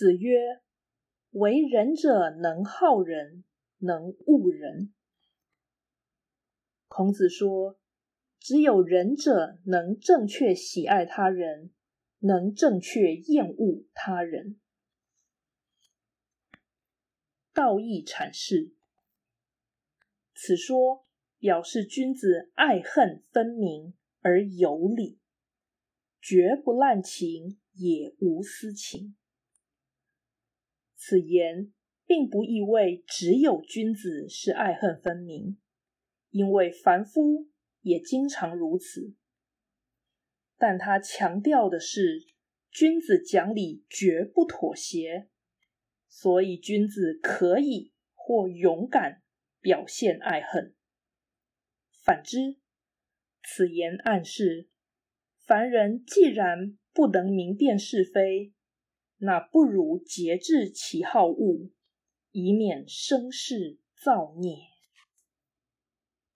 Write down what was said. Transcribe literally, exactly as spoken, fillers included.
子曰：为人者能好人，能恶人。孔子说，只有仁者能正确喜爱他人，能正确厌恶他人。道义阐释，此说表示君子爱恨分明而有理，绝不滥情，也无私情。此言并不意味只有君子是爱恨分明，因为凡夫也经常如此，但他强调的是君子讲理绝不妥协，所以君子可以或勇敢表现爱恨。反之，此言暗示凡人既然不能明辨是非，那不如节制其好恶，以免生事造孽。